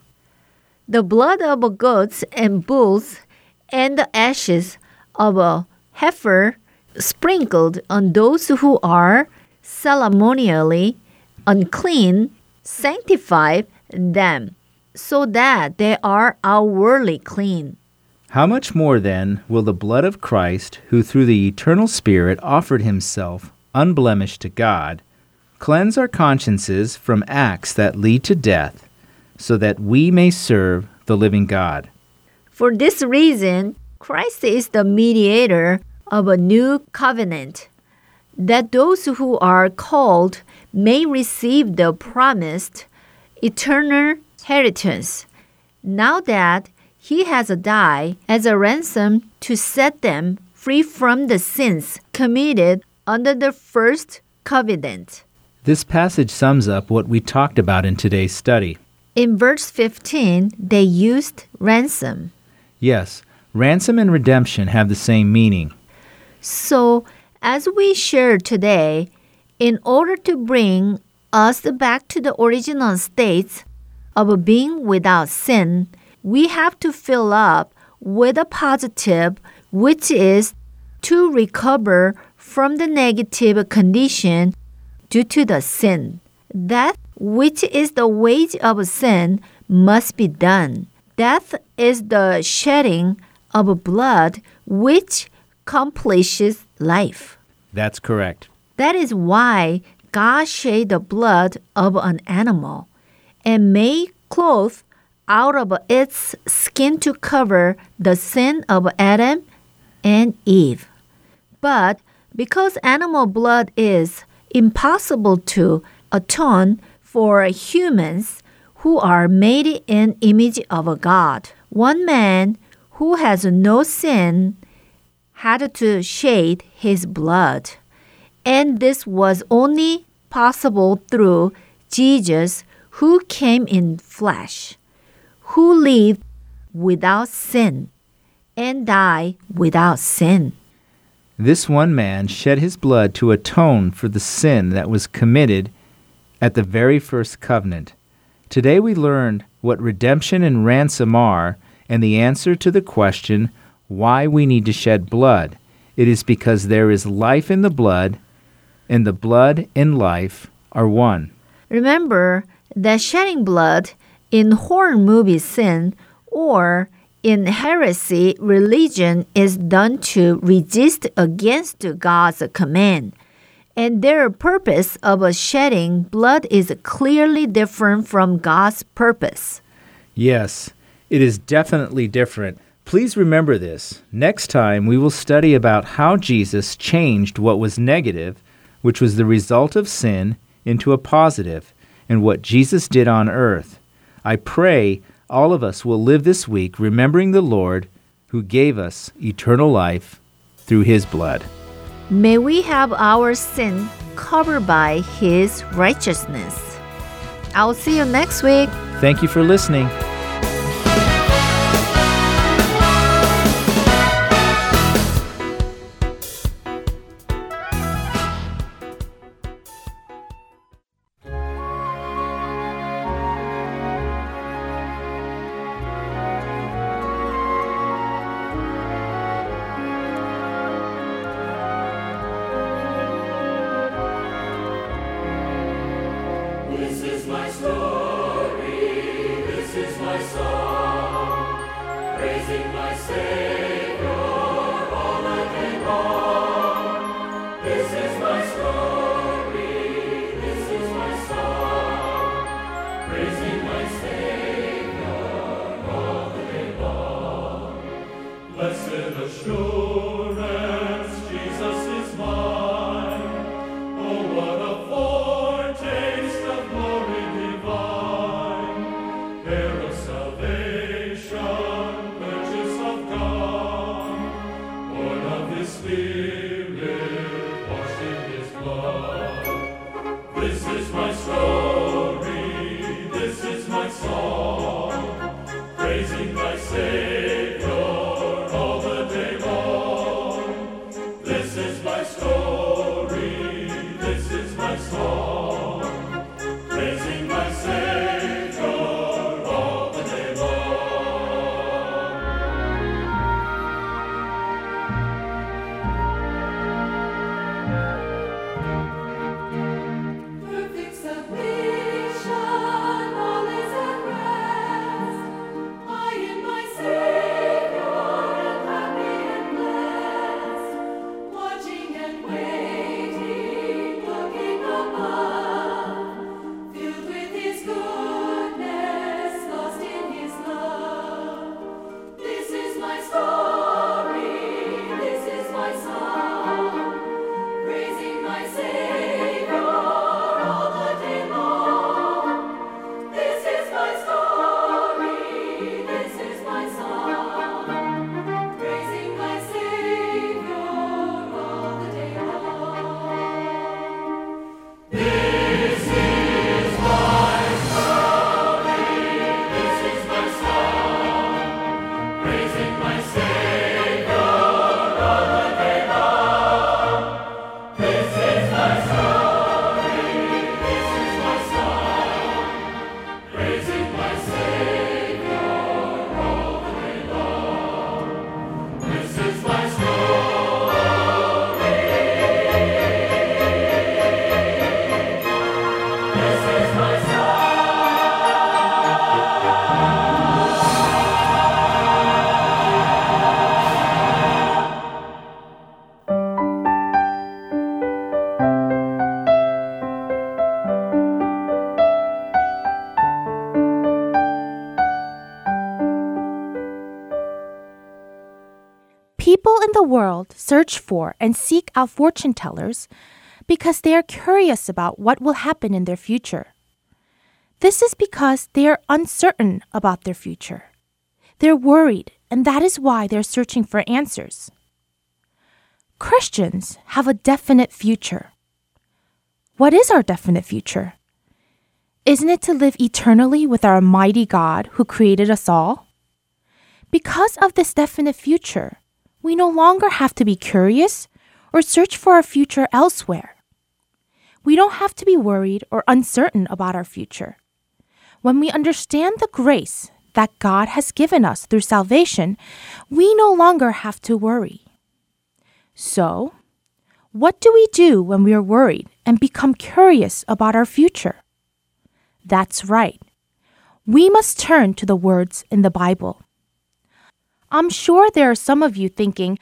The blood of goats and bulls and the ashes of a heifer sprinkled on those who are ceremonially unclean sanctify them, so that they are outwardly clean. How much more then will the blood of Christ, who through the eternal Spirit offered himself unblemished to God, cleanse our consciences from acts that lead to death, so that we may serve the living God. For this reason, Christ is the mediator of a new covenant, that those who are called may receive the promised eternal inheritance, now that he has died as a ransom to set them free from the sins committed under the first covenant. This passage sums up what we talked about in today's study. In verse fifteen, they used ransom. Yes, ransom and redemption have the same meaning. So, as we shared today, in order to bring us back to the original state of being without sin, we have to fill up with a positive, which is to recover from the negative condition due to the sin. That which is the wage of sin must be done. Death is the shedding of blood which accomplishes life. That's correct. That is why God shed the blood of an animal and made cloth out of its skin to cover the sin of Adam and Eve. But because animal blood is impossible to atone for humans who are made in image of a God. One man who has no sin had to shed his blood, and this was only possible through Jesus, who came in flesh, who lived without sin and died without sin. This one man shed his blood to atone for the sin that was committed at the very first covenant. Today we learned what redemption and ransom are and the answer to the question why we need to shed blood. It is because there is life in the blood, and the blood and life are one. Remember that shedding blood in horror movie sin or in heresy religion is done to resist against God's command, and their purpose of shedding blood is clearly different from God's purpose. Yes, it is definitely different. Please remember this. Next time we will study about how Jesus changed what was negative, which was the result of sin, into a positive, and what Jesus did on earth. I pray all of us will live this week remembering the Lord who gave us eternal life through His blood. May we have our sin covered by His righteousness. I'll see you next week. Thank you for listening. People in the world search for and seek out fortune tellers because they are curious about what will happen in their future. This is because they are uncertain about their future. They're worried, and that is why they're searching for answers. Christians have a definite future. What is our definite future? Isn't it to live eternally with our mighty God who created us all? Because of this definite future, we no longer have to be curious or search for our future elsewhere. We don't have to be worried or uncertain about our future. When we understand the grace that God has given us through salvation, we no longer have to worry. So, what do we do when we are worried and become curious about our future? That's right. We must turn to the words in the Bible. I'm sure there are some of you thinking,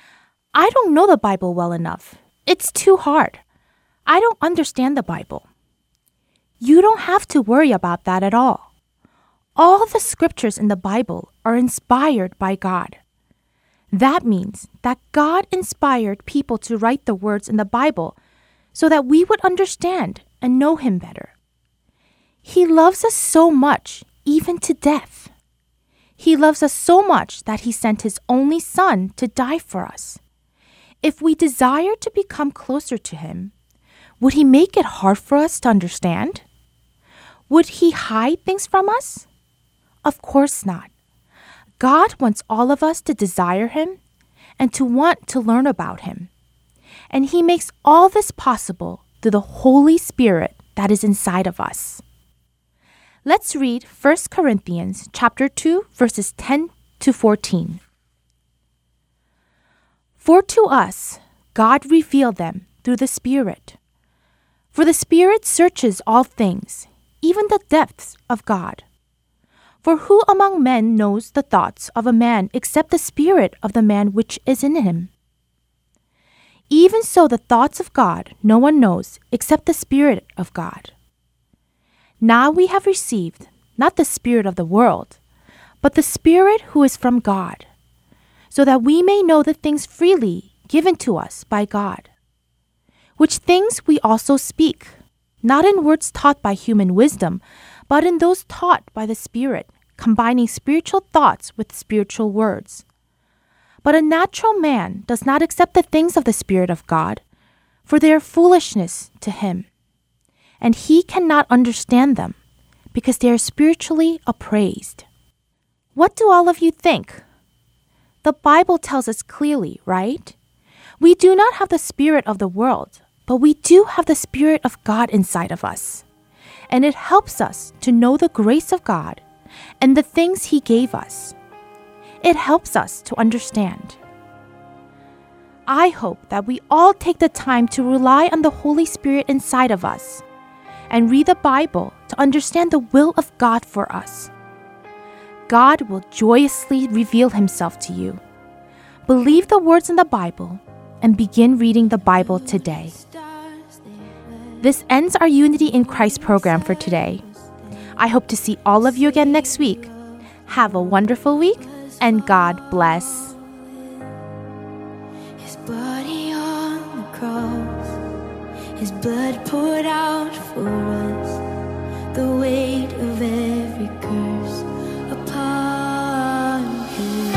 I don't know the Bible well enough. It's too hard. I don't understand the Bible. You don't have to worry about that at all. All the scriptures in the Bible are inspired by God. That means that God inspired people to write the words in the Bible so that we would understand and know Him better. He loves us so much, even to death. He loves us so much that He sent His only Son to die for us. If we desire to become closer to Him, would He make it hard for us to understand? Would He hide things from us? Of course not. God wants all of us to desire Him and to want to learn about Him. And He makes all this possible through the Holy Spirit that is inside of us. Let's read First Corinthians chapter two, verses ten to fourteen. For to us, God revealed them through the Spirit. For the Spirit searches all things, even the depths of God. For who among men knows the thoughts of a man except the spirit of the man which is in him? Even so, the thoughts of God no one knows except the Spirit of God. Now we have received not the spirit of the world, but the Spirit who is from God, so that we may know the things freely given to us by God, which things we also speak, not in words taught by human wisdom, but in those taught by the Spirit, combining spiritual thoughts with spiritual words. But a natural man does not accept the things of the Spirit of God, for they are foolishness to him, and he cannot understand them, because they are spiritually appraised. What do all of you think? The Bible tells us clearly, right? We do not have the spirit of the world, but we do have the Spirit of God inside of us. And it helps us to know the grace of God and the things He gave us. It helps us to understand. I hope that we all take the time to rely on the Holy Spirit inside of us and read the Bible to understand the will of God for us. God will joyously reveal Himself to you. Believe the words in the Bible and begin reading the Bible today. This ends our Unity in Christ program for today. I hope to see all of you again next week. Have a wonderful week, and God bless. His body on the cross, His blood poured out for us, the weight of every curse upon Him.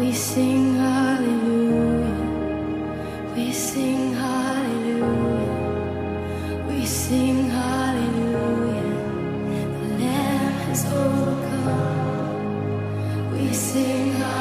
We sing hallelujah, we sing hallelujah, we sing hallelujah, the Lamb has overcome, we sing hallelujah.